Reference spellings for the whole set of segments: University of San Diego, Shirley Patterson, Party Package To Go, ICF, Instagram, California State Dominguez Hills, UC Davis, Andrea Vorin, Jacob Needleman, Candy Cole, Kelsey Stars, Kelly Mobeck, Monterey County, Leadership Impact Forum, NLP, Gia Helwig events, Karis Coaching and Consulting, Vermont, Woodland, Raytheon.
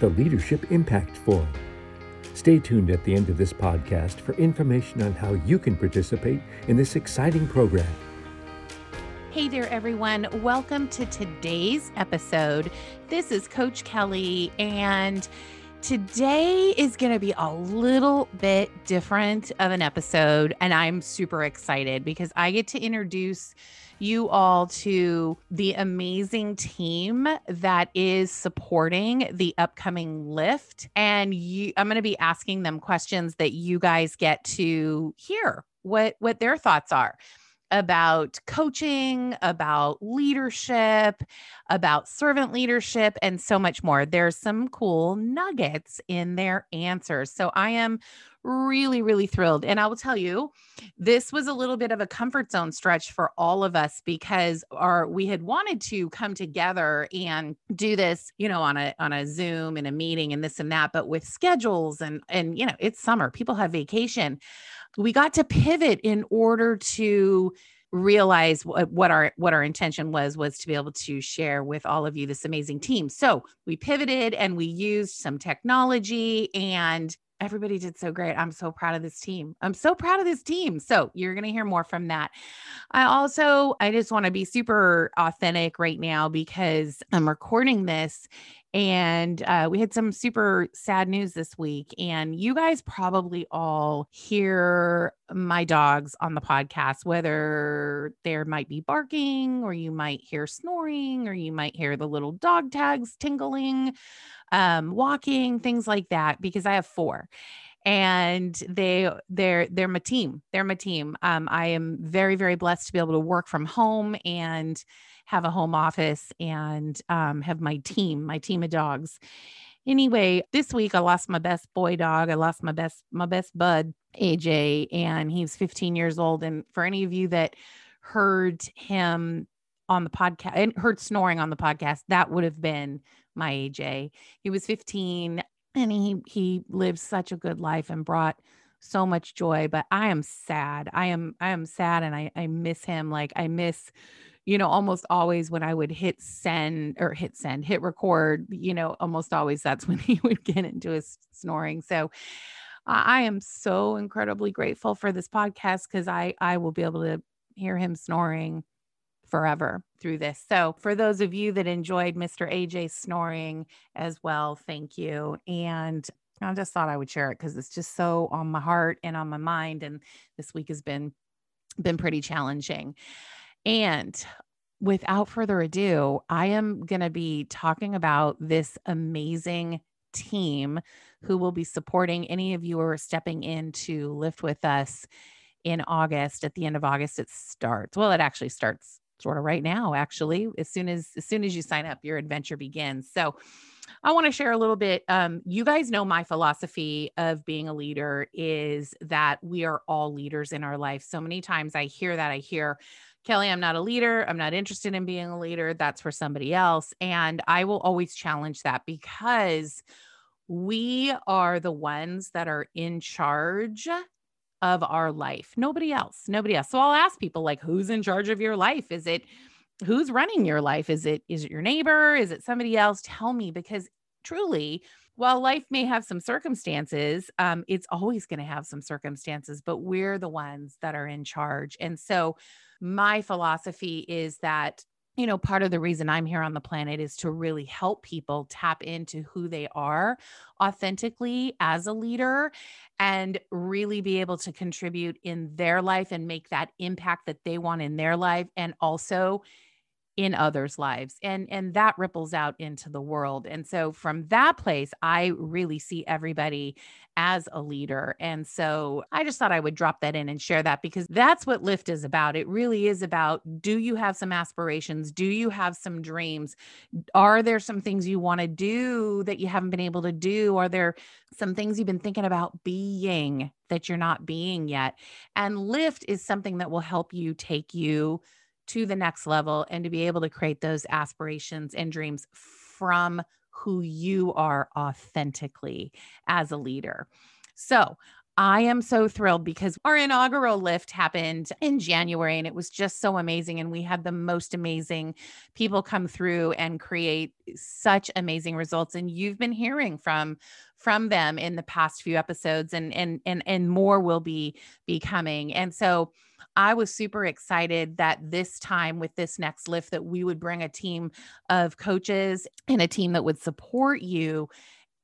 the Leadership Impact Forum. Stay tuned at the end of this podcast for information on how you can participate in this exciting program. Hey there, everyone. Welcome to today's episode. This is Coach Kelly, and today is going to be a little bit different of an episode, and I'm super excited because I get to introduce you all to the amazing team that is supporting the upcoming Lyft. And I'm going to be asking them questions that you guys get to hear what their thoughts are about coaching, about leadership, about servant leadership, and so much more. There's some cool nuggets in their answers. So I am really, really thrilled. And I will tell you, this was a little bit of a comfort zone stretch for all of us because we had wanted to come together and do this, you know, on a Zoom and a meeting and this and that, but with schedules and, you know, it's summer, people have vacation. We got to pivot in order to realize what our intention was to be able to share with all of you this amazing team. So we pivoted and we used some technology, and everybody did so great. I'm so proud of this team. So you're going to hear more from that. I just want to be super authentic right now because I'm recording this, and we had some super sad news this week, and you guys probably all hear my dogs on the podcast, whether there might be barking or you might hear snoring or you might hear the little dog tags tingling, walking, things like that, because I have 4. And they're my team. They're my team. I am very, very blessed to be able to work from home and have a home office and have my team of dogs. Anyway, this week I lost my best boy dog. I lost my best bud, AJ, and he's 15 years old. And for any of you that heard him on the podcast and heard snoring on the podcast, that would have been my AJ. He was 15. And he lived such a good life and brought so much joy, but I am sad. I am sad. And I miss him. Like I miss, you know, almost always when I would hit record, you know, almost always that's when he would get into his snoring. So I am so incredibly grateful for this podcast because I will be able to hear him snoring forever through this. So for those of you that enjoyed Mr. AJ snoring as well, thank you. And I just thought I would share it because it's just so on my heart and on my mind. And this week has been pretty challenging. And without further ado, I am going to be talking about this amazing team who will be supporting any of you who are stepping in to Lyft with us in August. At the end of August, it actually starts sort of right now, actually. As soon as you sign up, your adventure begins. So I want to share a little bit. You guys know my philosophy of being a leader is that we are all leaders in our life. So many times I hear that. I hear, Kelly, I'm not a leader. I'm not interested in being a leader. That's for somebody else. And I will always challenge that because we are the ones that are in charge of our life. Nobody else. So I'll ask people like, who's in charge of your life? Who's running your life? Is it your neighbor? Is it somebody else? Tell me, because truly, while life may have some circumstances, it's always going to have some circumstances, but we're the ones that are in charge. And so my philosophy is that you know, part of the reason I'm here on the planet is to really help people tap into who they are authentically as a leader and really be able to contribute in their life and make that impact that they want in their life and also in others' lives. And that ripples out into the world. And so from that place, I really see everybody as a leader. And so I just thought I would drop that in and share that because that's what Lyft is about. It really is about, do you have some aspirations? Do you have some dreams? Are there some things you want to do that you haven't been able to do? Are there some things you've been thinking about being that you're not being yet? And Lyft is something that will help you take you to the next level and to be able to create those aspirations and dreams from who you are authentically as a leader. So I am so thrilled because our inaugural Lyft happened in January and it was just so amazing. And we had the most amazing people come through and create such amazing results. And you've been hearing from them in the past few episodes and more will be coming. And so I was super excited that this time with this next Lyft that we would bring a team of coaches and a team that would support you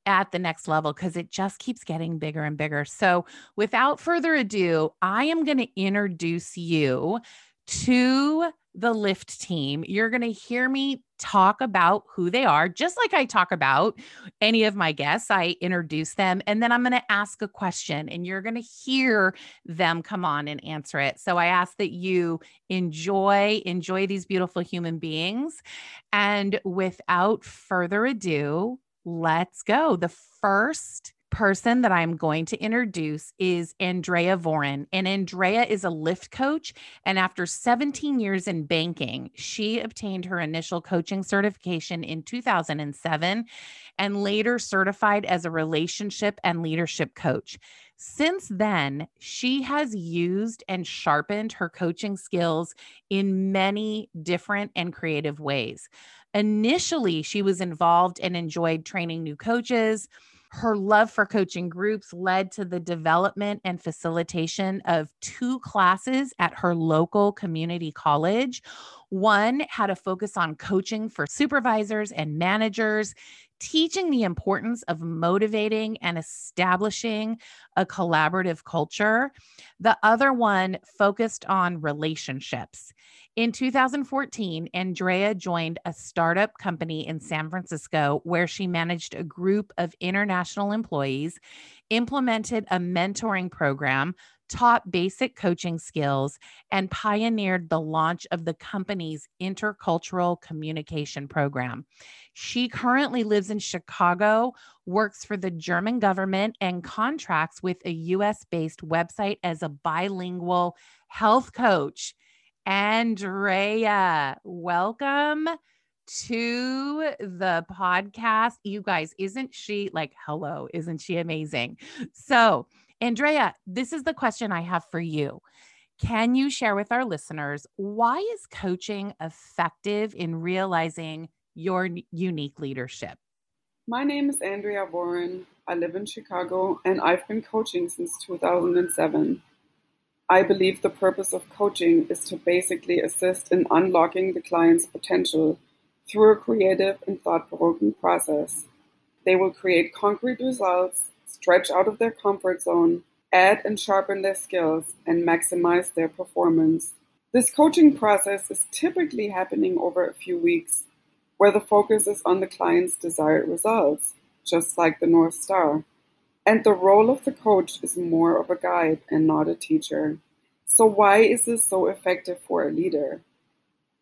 at the next level because it just keeps getting bigger and bigger. So without further ado, I am going to introduce you to the Lyft team. You're going to hear me talk about who they are, just like I talk about any of my guests. I introduce them and then I'm going to ask a question and you're going to hear them come on and answer it. So I ask that you enjoy these beautiful human beings. And without further ado, let's go. The first person that I'm going to introduce is Andrea Vorin. And Andrea is a Lyft coach. And after 17 years in banking, she obtained her initial coaching certification in 2007 and later certified as a relationship and leadership coach. Since then, she has used and sharpened her coaching skills in many different and creative ways. Initially, she was involved and enjoyed training new coaches. Her love for coaching groups led to the development and facilitation of two classes at her local community college. One had a focus on coaching for supervisors and managers, teaching the importance of motivating and establishing a collaborative culture. The other one focused on relationships. In 2014, Andrea joined a startup company in San Francisco where she managed a group of international employees, implemented a mentoring program, taught basic coaching skills, and pioneered the launch of the company's intercultural communication program. She currently lives in Chicago, works for the German government, and contracts with a US-based website as a bilingual health coach. Andrea, welcome to the podcast. You guys, isn't she like, hello, isn't she amazing? So, Andrea, this is the question I have for you. Can you share with our listeners, why is coaching effective in realizing your unique leadership? My name is Andrea Vorin. I live in Chicago and I've been coaching since 2007. I believe the purpose of coaching is to basically assist in unlocking the client's potential through a creative and thought-provoking process. They will create concrete results, stretch out of their comfort zone, add and sharpen their skills, and maximize their performance. This coaching process is typically happening over a few weeks, where the focus is on the client's desired results, just like the North Star. And the role of the coach is more of a guide and not a teacher. So why is this so effective for a leader?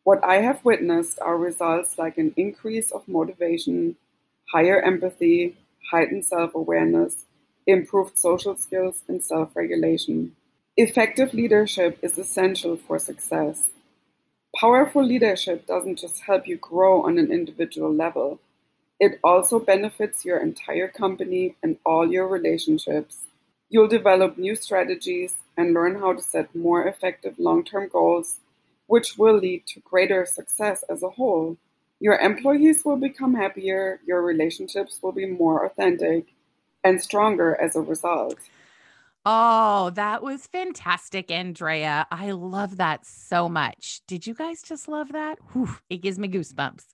What I have witnessed are results like an increase of motivation, higher empathy, heightened self-awareness, improved social skills, and self-regulation. Effective leadership is essential for success. Powerful leadership doesn't just help you grow on an individual level. It also benefits your entire company and all your relationships. You'll develop new strategies and learn how to set more effective long-term goals, which will lead to greater success as a whole. Your employees will become happier, your relationships will be more authentic and stronger as a result. Oh, that was fantastic, Andrea. I love that so much. Did you guys just love that? Whew, it gives me goosebumps.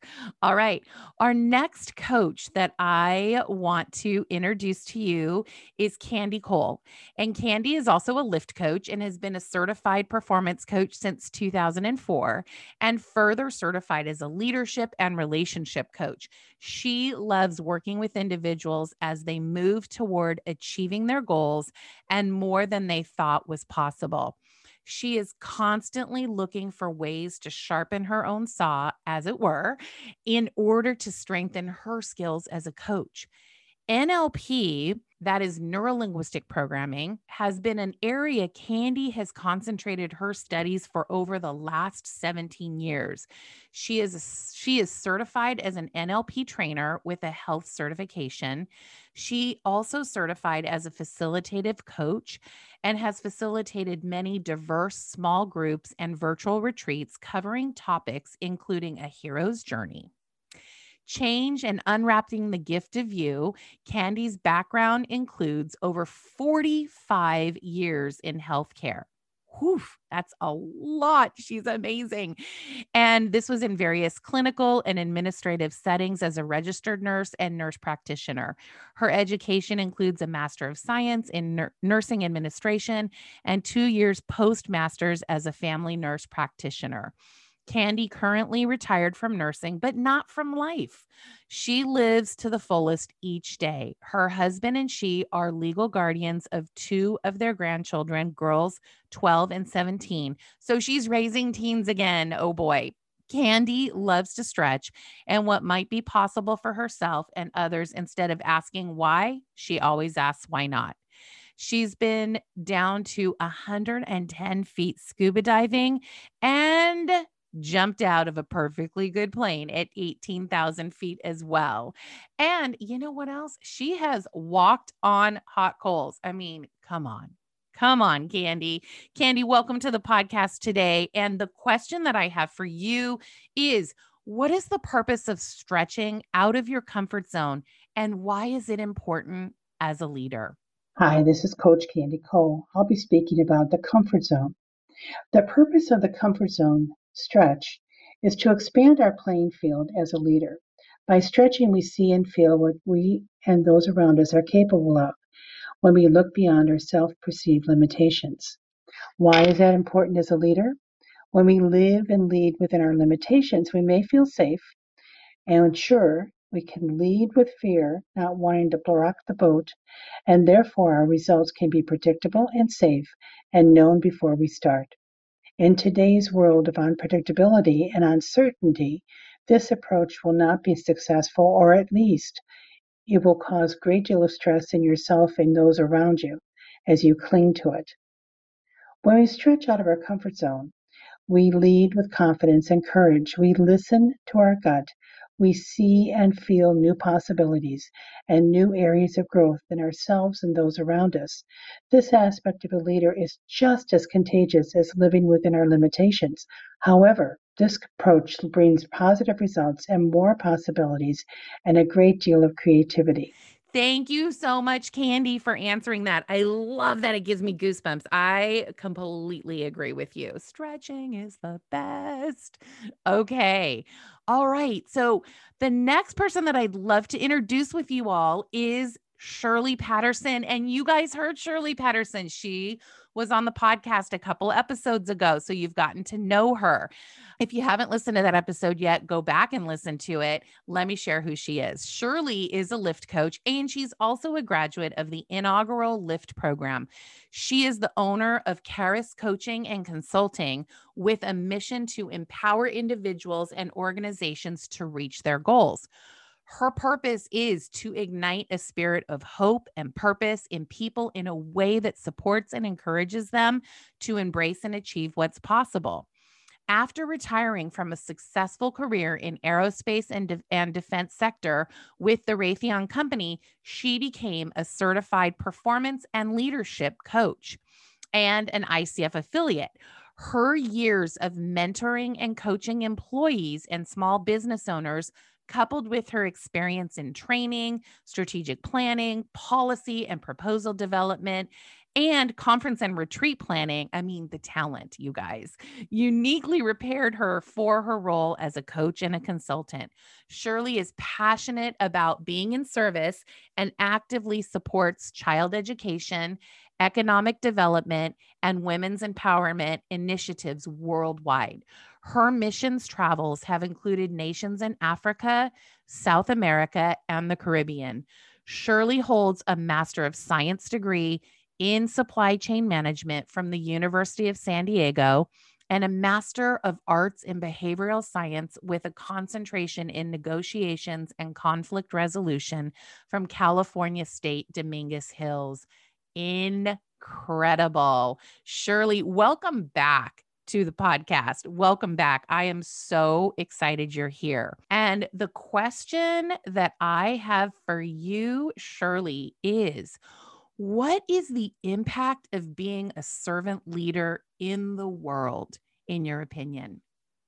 All right. Our next coach that I want to introduce to you is Candy Cole. And Candy is also a lift coach and has been a certified performance coach since 2004 and further certified as a leadership and relationship coach. She loves working with individuals as they move toward achieving their goals and more than they thought was possible. She is constantly looking for ways to sharpen her own saw, as it were, in order to strengthen her skills as a coach. NLP, that is neuro-linguistic programming, has been an area Candy has concentrated her studies for over the last 17 years. She is certified as an NLP trainer with a health certification. She also certified as a facilitative coach and has facilitated many diverse small groups and virtual retreats covering topics including a hero's journey, change, and unwrapping the gift of you. Candy's background includes over 45 years in healthcare. Whew, that's a lot. She's amazing. And this was in various clinical and administrative settings as a registered nurse and nurse practitioner. Her education includes a Master of Science in Nursing Administration and 2 years post-masters as a family nurse practitioner. Candy currently retired from nursing, but not from life. She lives to the fullest each day. Her husband and she are legal guardians of two of their grandchildren, girls 12 and 17. So she's raising teens again. Oh boy. Candy loves to stretch and what might be possible for herself and others. Instead of asking why, she always asks why not. She's been down to 110 feet scuba diving and jumped out of a perfectly good plane at 18,000 feet as well. And you know what else? She has walked on hot coals. I mean, come on, Candy. Candy, welcome to the podcast today. And the question that I have for you is, what is the purpose of stretching out of your comfort zone? And why is it important as a leader? Hi, this is Coach Candy Cole. I'll be speaking about the comfort zone. The purpose of the comfort zone stretch is to expand our playing field as a leader. By stretching, we see and feel what we and those around us are capable of when we look beyond our self-perceived limitations. Why is that important as a leader? When we live and lead within our limitations, we may feel safe and ensure we can lead with fear, not wanting to rock the boat, and therefore our results can be predictable and safe and known before we start. In today's world of unpredictability and uncertainty, this approach will not be successful, or at least it will cause a great deal of stress in yourself and those around you as you cling to it. When we stretch out of our comfort zone, we lead with confidence and courage. We listen to our gut. We see and feel new possibilities and new areas of growth in ourselves and those around us. This aspect of a leader is just as contagious as living within our limitations. However, this approach brings positive results and more possibilities and a great deal of creativity. Thank you so much, Candy, for answering that. I love that. It gives me goosebumps. I completely agree with you. Stretching is the best. Okay. All right. So the next person that I'd love to introduce with you all is Shirley Patterson. And you guys heard Shirley Patterson. She was on the podcast a couple episodes ago, so you've gotten to know her. If you haven't listened to that episode yet, go back and listen to it. Let me share who she is. Shirley is a lift coach, and she's also a graduate of the inaugural lift program. She is the owner of Karis Coaching and Consulting, with a mission to empower individuals and organizations to reach their goals. Her purpose is to ignite a spirit of hope and purpose in people in a way that supports and encourages them to embrace and achieve what's possible. After retiring from a successful career in aerospace and defense sector with the Raytheon company, she became a certified performance and leadership coach and an ICF affiliate. Her years of mentoring and coaching employees and small business owners, coupled with her experience in training, strategic planning, policy and proposal development, and conference and retreat planning. I mean, the talent, you guys, uniquely prepared her for her role as a coach and a consultant. Shirley is passionate about being in service and actively supports child education, economic development, and women's empowerment initiatives worldwide. Her missions travels have included nations in Africa, South America, and the Caribbean. Shirley holds a Master of Science degree in Supply Chain Management from the University of San Diego and a Master of Arts in Behavioral Science with a concentration in Negotiations and Conflict Resolution from California State Dominguez Hills. Incredible. Shirley, welcome back to the podcast. Welcome back. I am so excited you're here. And the question that I have for you, Shirley, is what is the impact of being a servant leader in the world, in your opinion?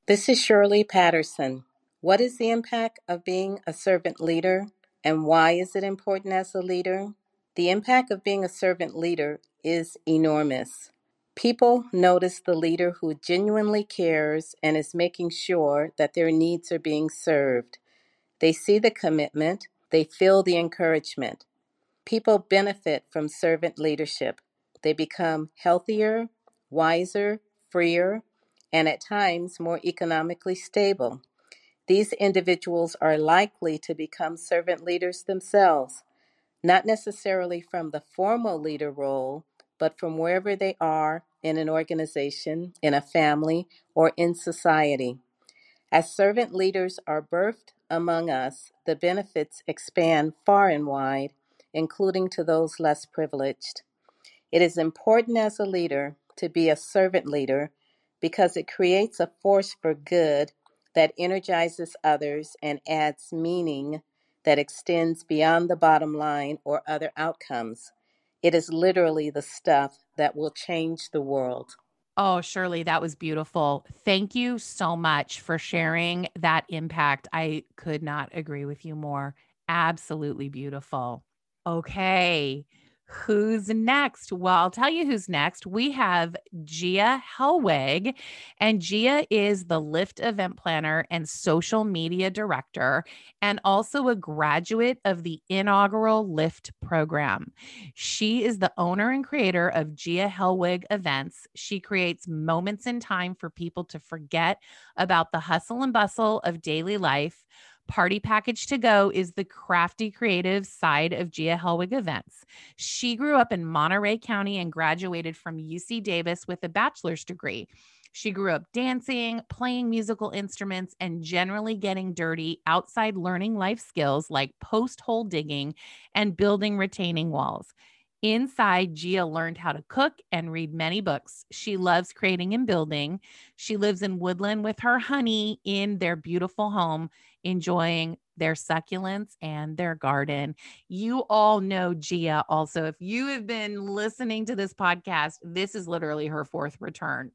This is Shirley Patterson. What is the impact of being a servant leader, and why is it important as a leader? The impact of being a servant leader is enormous. People notice the leader who genuinely cares and is making sure that their needs are being served. They see the commitment, they feel the encouragement. People benefit from servant leadership. They become healthier, wiser, freer, and at times more economically stable. These individuals are likely to become servant leaders themselves, not necessarily from the formal leader role, but from wherever they are in an organization, in a family, or in society. As servant leaders are birthed among us, the benefits expand far and wide, including to those less privileged. It is important as a leader to be a servant leader because it creates a force for good that energizes others and adds meaning that extends beyond the bottom line or other outcomes. It is literally the stuff that will change the world. Oh, Shirley, that was beautiful. Thank you so much for sharing that impact. I could not agree with you more. Absolutely beautiful. Okay, who's next? Well, I'll tell you who's next. We have Gia Helwig, and Gia is the Lyft event planner and social media director, and also a graduate of the inaugural Lyft program. She is the owner and creator of Gia Helwig Events. She creates moments in time for people to forget about the hustle and bustle of daily life. Party Package To Go is the crafty creative side of Gia Helwig Events. She grew up in Monterey County and graduated from UC Davis with a bachelor's degree. She grew up dancing, playing musical instruments, and generally getting dirty outside, learning life skills like post hole digging and building retaining walls. Inside, Gia learned how to cook and read many books. She loves creating and building. She lives in Woodland with her honey in their beautiful home, enjoying their succulents and their garden. You all know Gia also. If you have been listening to this podcast, this is literally her fourth return.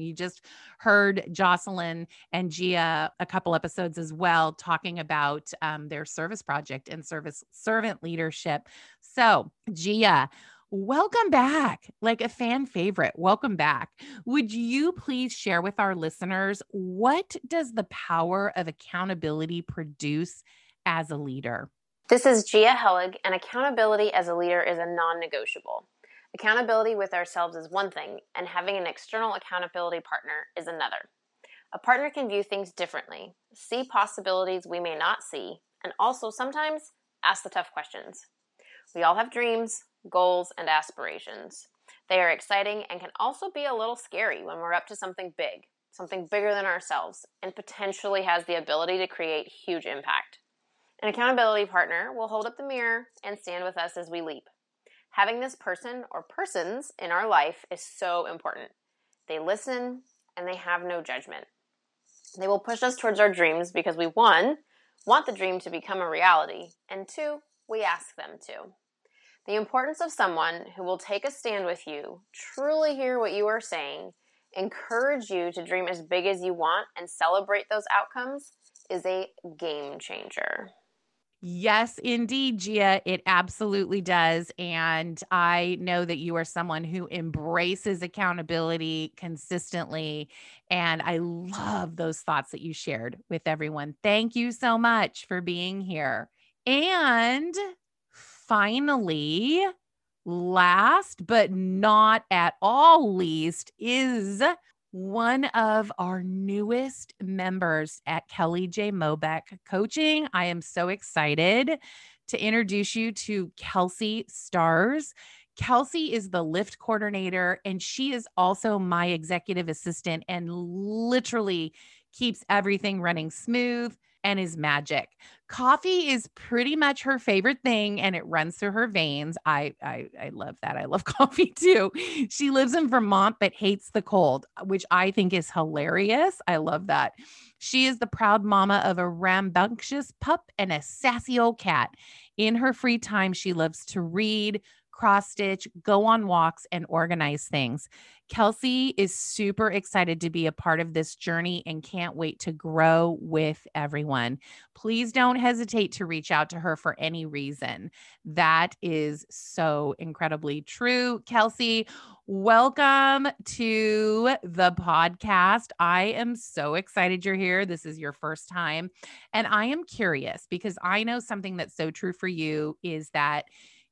You just heard Jocelyn and Gia a couple episodes as well talking about their service project and servant leadership. So Gia, welcome back, like a fan favorite. Welcome back. Would you please share with our listeners, what does the power of accountability produce as a leader? This is Gia Helwig, and accountability as a leader is a non-negotiable. Accountability with ourselves is one thing, and having an external accountability partner is another. A partner can view things differently, see possibilities we may not see, and also sometimes ask the tough questions. We all have dreams, goals, and aspirations. They are exciting and can also be a little scary when we're up to something big, something bigger than ourselves, and potentially has the ability to create huge impact. An accountability partner will hold up the mirror and stand with us as we leap. Having this person or persons in our life is so important. They listen and they have no judgment. They will push us towards our dreams because we, one, want the dream to become a reality, and two, we ask them to. The importance of someone who will take a stand with you, truly hear what you are saying, encourage you to dream as big as you want, and celebrate those outcomes is a game changer. Yes, indeed, Gia, it absolutely does. And I know that you are someone who embraces accountability consistently. And I love those thoughts that you shared with everyone. Thank you so much for being here. And finally, last but not at all least is one of our newest members at Kelly J. Mobeck Coaching. I am so excited to introduce you to Kelsey Stars. Kelsey is the Lyft coordinator, and she is also my executive assistant and literally keeps everything running smooth and is magic. Coffee is pretty much her favorite thing, and it runs through her veins. I love that. I love coffee too. She lives in Vermont, but hates the cold, which I think is hilarious. I love that. She is the proud mama of a rambunctious pup and a sassy old cat. In her free time, she loves to read, cross-stitch, go on walks, and organize things. Kelsey is super excited to be a part of this journey and can't wait to grow with everyone. Please don't hesitate to reach out to her for any reason. That is so incredibly true. Kelsey, welcome to the podcast. I am so excited you're here. This is your first time. And I am curious because I know something that's so true for you is that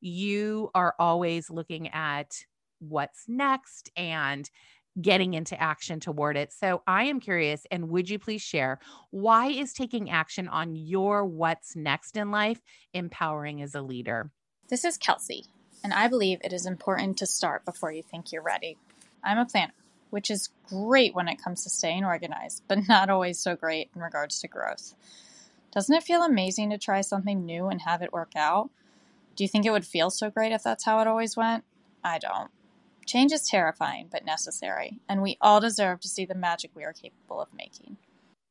you are always looking at what's next and getting into action toward it. So I am curious, and would you please share, why is taking action on your what's next in life empowering as a leader? This is Kelsey, and I believe it is important to start before you think you're ready. I'm a planner, which is great when it comes to staying organized, but not always so great in regards to growth. Doesn't it feel amazing to try something new and have it work out? Do you think it would feel so great if that's how it always went? I don't. Change is terrifying, but necessary, and we all deserve to see the magic we are capable of making.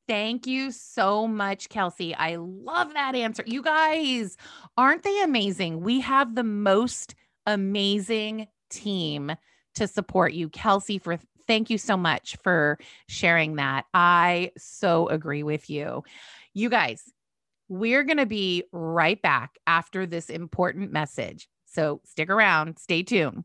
Thank you so much, Kelsey. I love that answer. You guys, aren't they amazing? We have the most amazing team to support you. Kelsey, thank you so much for sharing that. I so agree with you. You guys, we're going to be right back after this important message. So stick around, stay tuned.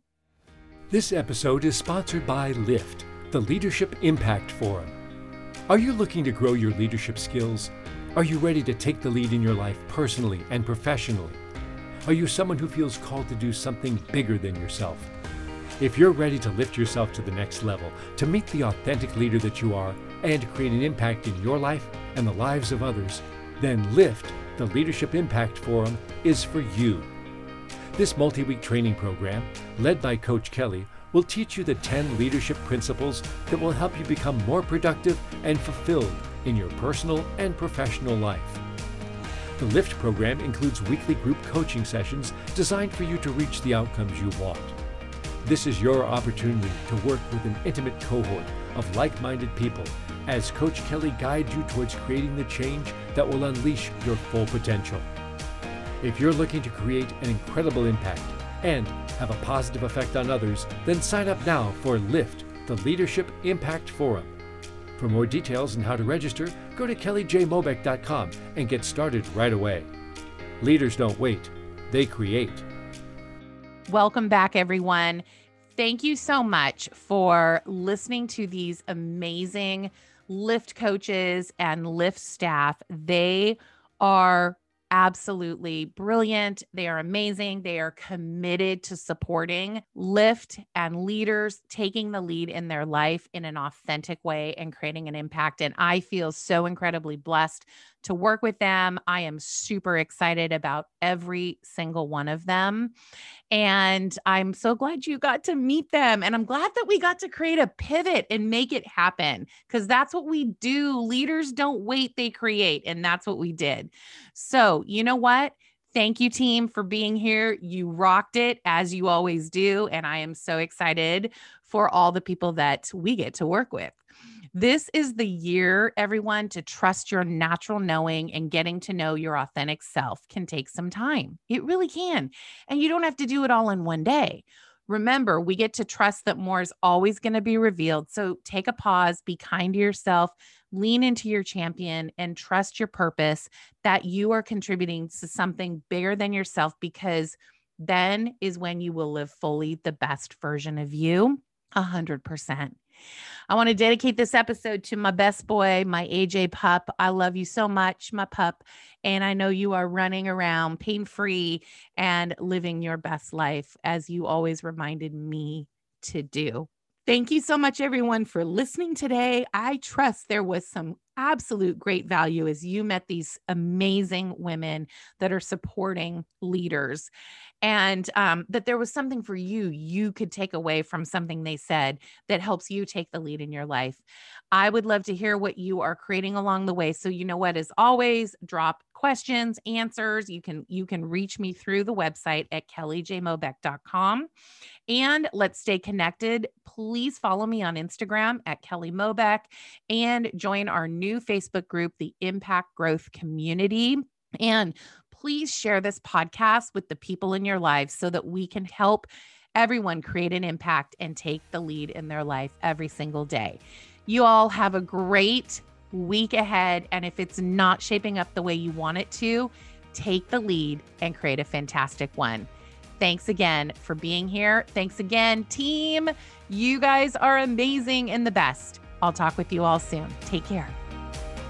This episode is sponsored by Lyft, the Leadership Impact Forum. Are you looking to grow your leadership skills? Are you ready to take the lead in your life personally and professionally? Are you someone who feels called to do something bigger than yourself? If you're ready to lift yourself to the next level, to meet the authentic leader that you are, and create an impact in your life and the lives of others, then Lyft, the Leadership Impact Forum, is for you. This multi-week training program, led by Coach Kelly, will teach you the 10 leadership principles that will help you become more productive and fulfilled in your personal and professional life. The Lyft program includes weekly group coaching sessions designed for you to reach the outcomes you want. This is your opportunity to work with an intimate cohort of like-minded people as Coach Kelly guides you towards creating the change that will unleash your full potential. If you're looking to create an incredible impact and have a positive effect on others, then sign up now for Lyft, the Leadership Impact Forum. For more details on how to register, go to kellyjmobeck.com and get started right away. Leaders don't wait, they create. Welcome back, everyone. Thank you so much for listening to these amazing Lyft coaches and Lyft staff. They are absolutely brilliant. They are amazing. They are committed to supporting Lyft and leaders taking the lead in their life in an authentic way and creating an impact. And I feel so incredibly blessed to work with them. I am super excited about every single one of them. And I'm so glad you got to meet them. And I'm glad that we got to create a pivot and make it happen, because that's what we do. Leaders don't wait, they create. And that's what we did. So you know what? Thank you, team, for being here. You rocked it as you always do. And I am so excited for all the people that we get to work with. This is the year, everyone, to trust your natural knowing, and getting to know your authentic self can take some time. It really can. And you don't have to do it all in one day. Remember, we get to trust that more is always going to be revealed. So take a pause, be kind to yourself, lean into your champion, and trust your purpose that you are contributing to something bigger than yourself, because then is when you will live fully the best version of you, 100%. I want to dedicate this episode to my best boy, my AJ pup. I love you so much, my pup. And I know you are running around pain-free and living your best life, as you always reminded me to do. Thank you so much, everyone, for listening today. I trust there was some absolute great value as you met these amazing women that are supporting leaders, and that there was something for you could take away from something they said that helps you take the lead in your life. I would love to hear what you are creating along the way. So you know what, as always, drop questions, answers. You can reach me through the website at kellyjmobeck.com. And let's stay connected. Please follow me on Instagram at Kelly Mobeck, and join our new Facebook group, the Impact Growth Community. And please share this podcast with the people in your lives so that we can help everyone create an impact and take the lead in their life every single day. You all have a great week ahead. And if it's not shaping up the way you want it to, take the lead and create a fantastic one. Thanks again for being here. Thanks again, team. You guys are amazing and the best. I'll talk with you all soon. Take care.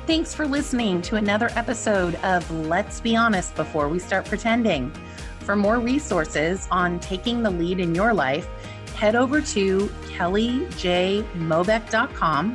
Thanks for listening to another episode of Let's Be Honest Before We Start Pretending. For more resources on taking the lead in your life, head over to kellyjmobeck.com.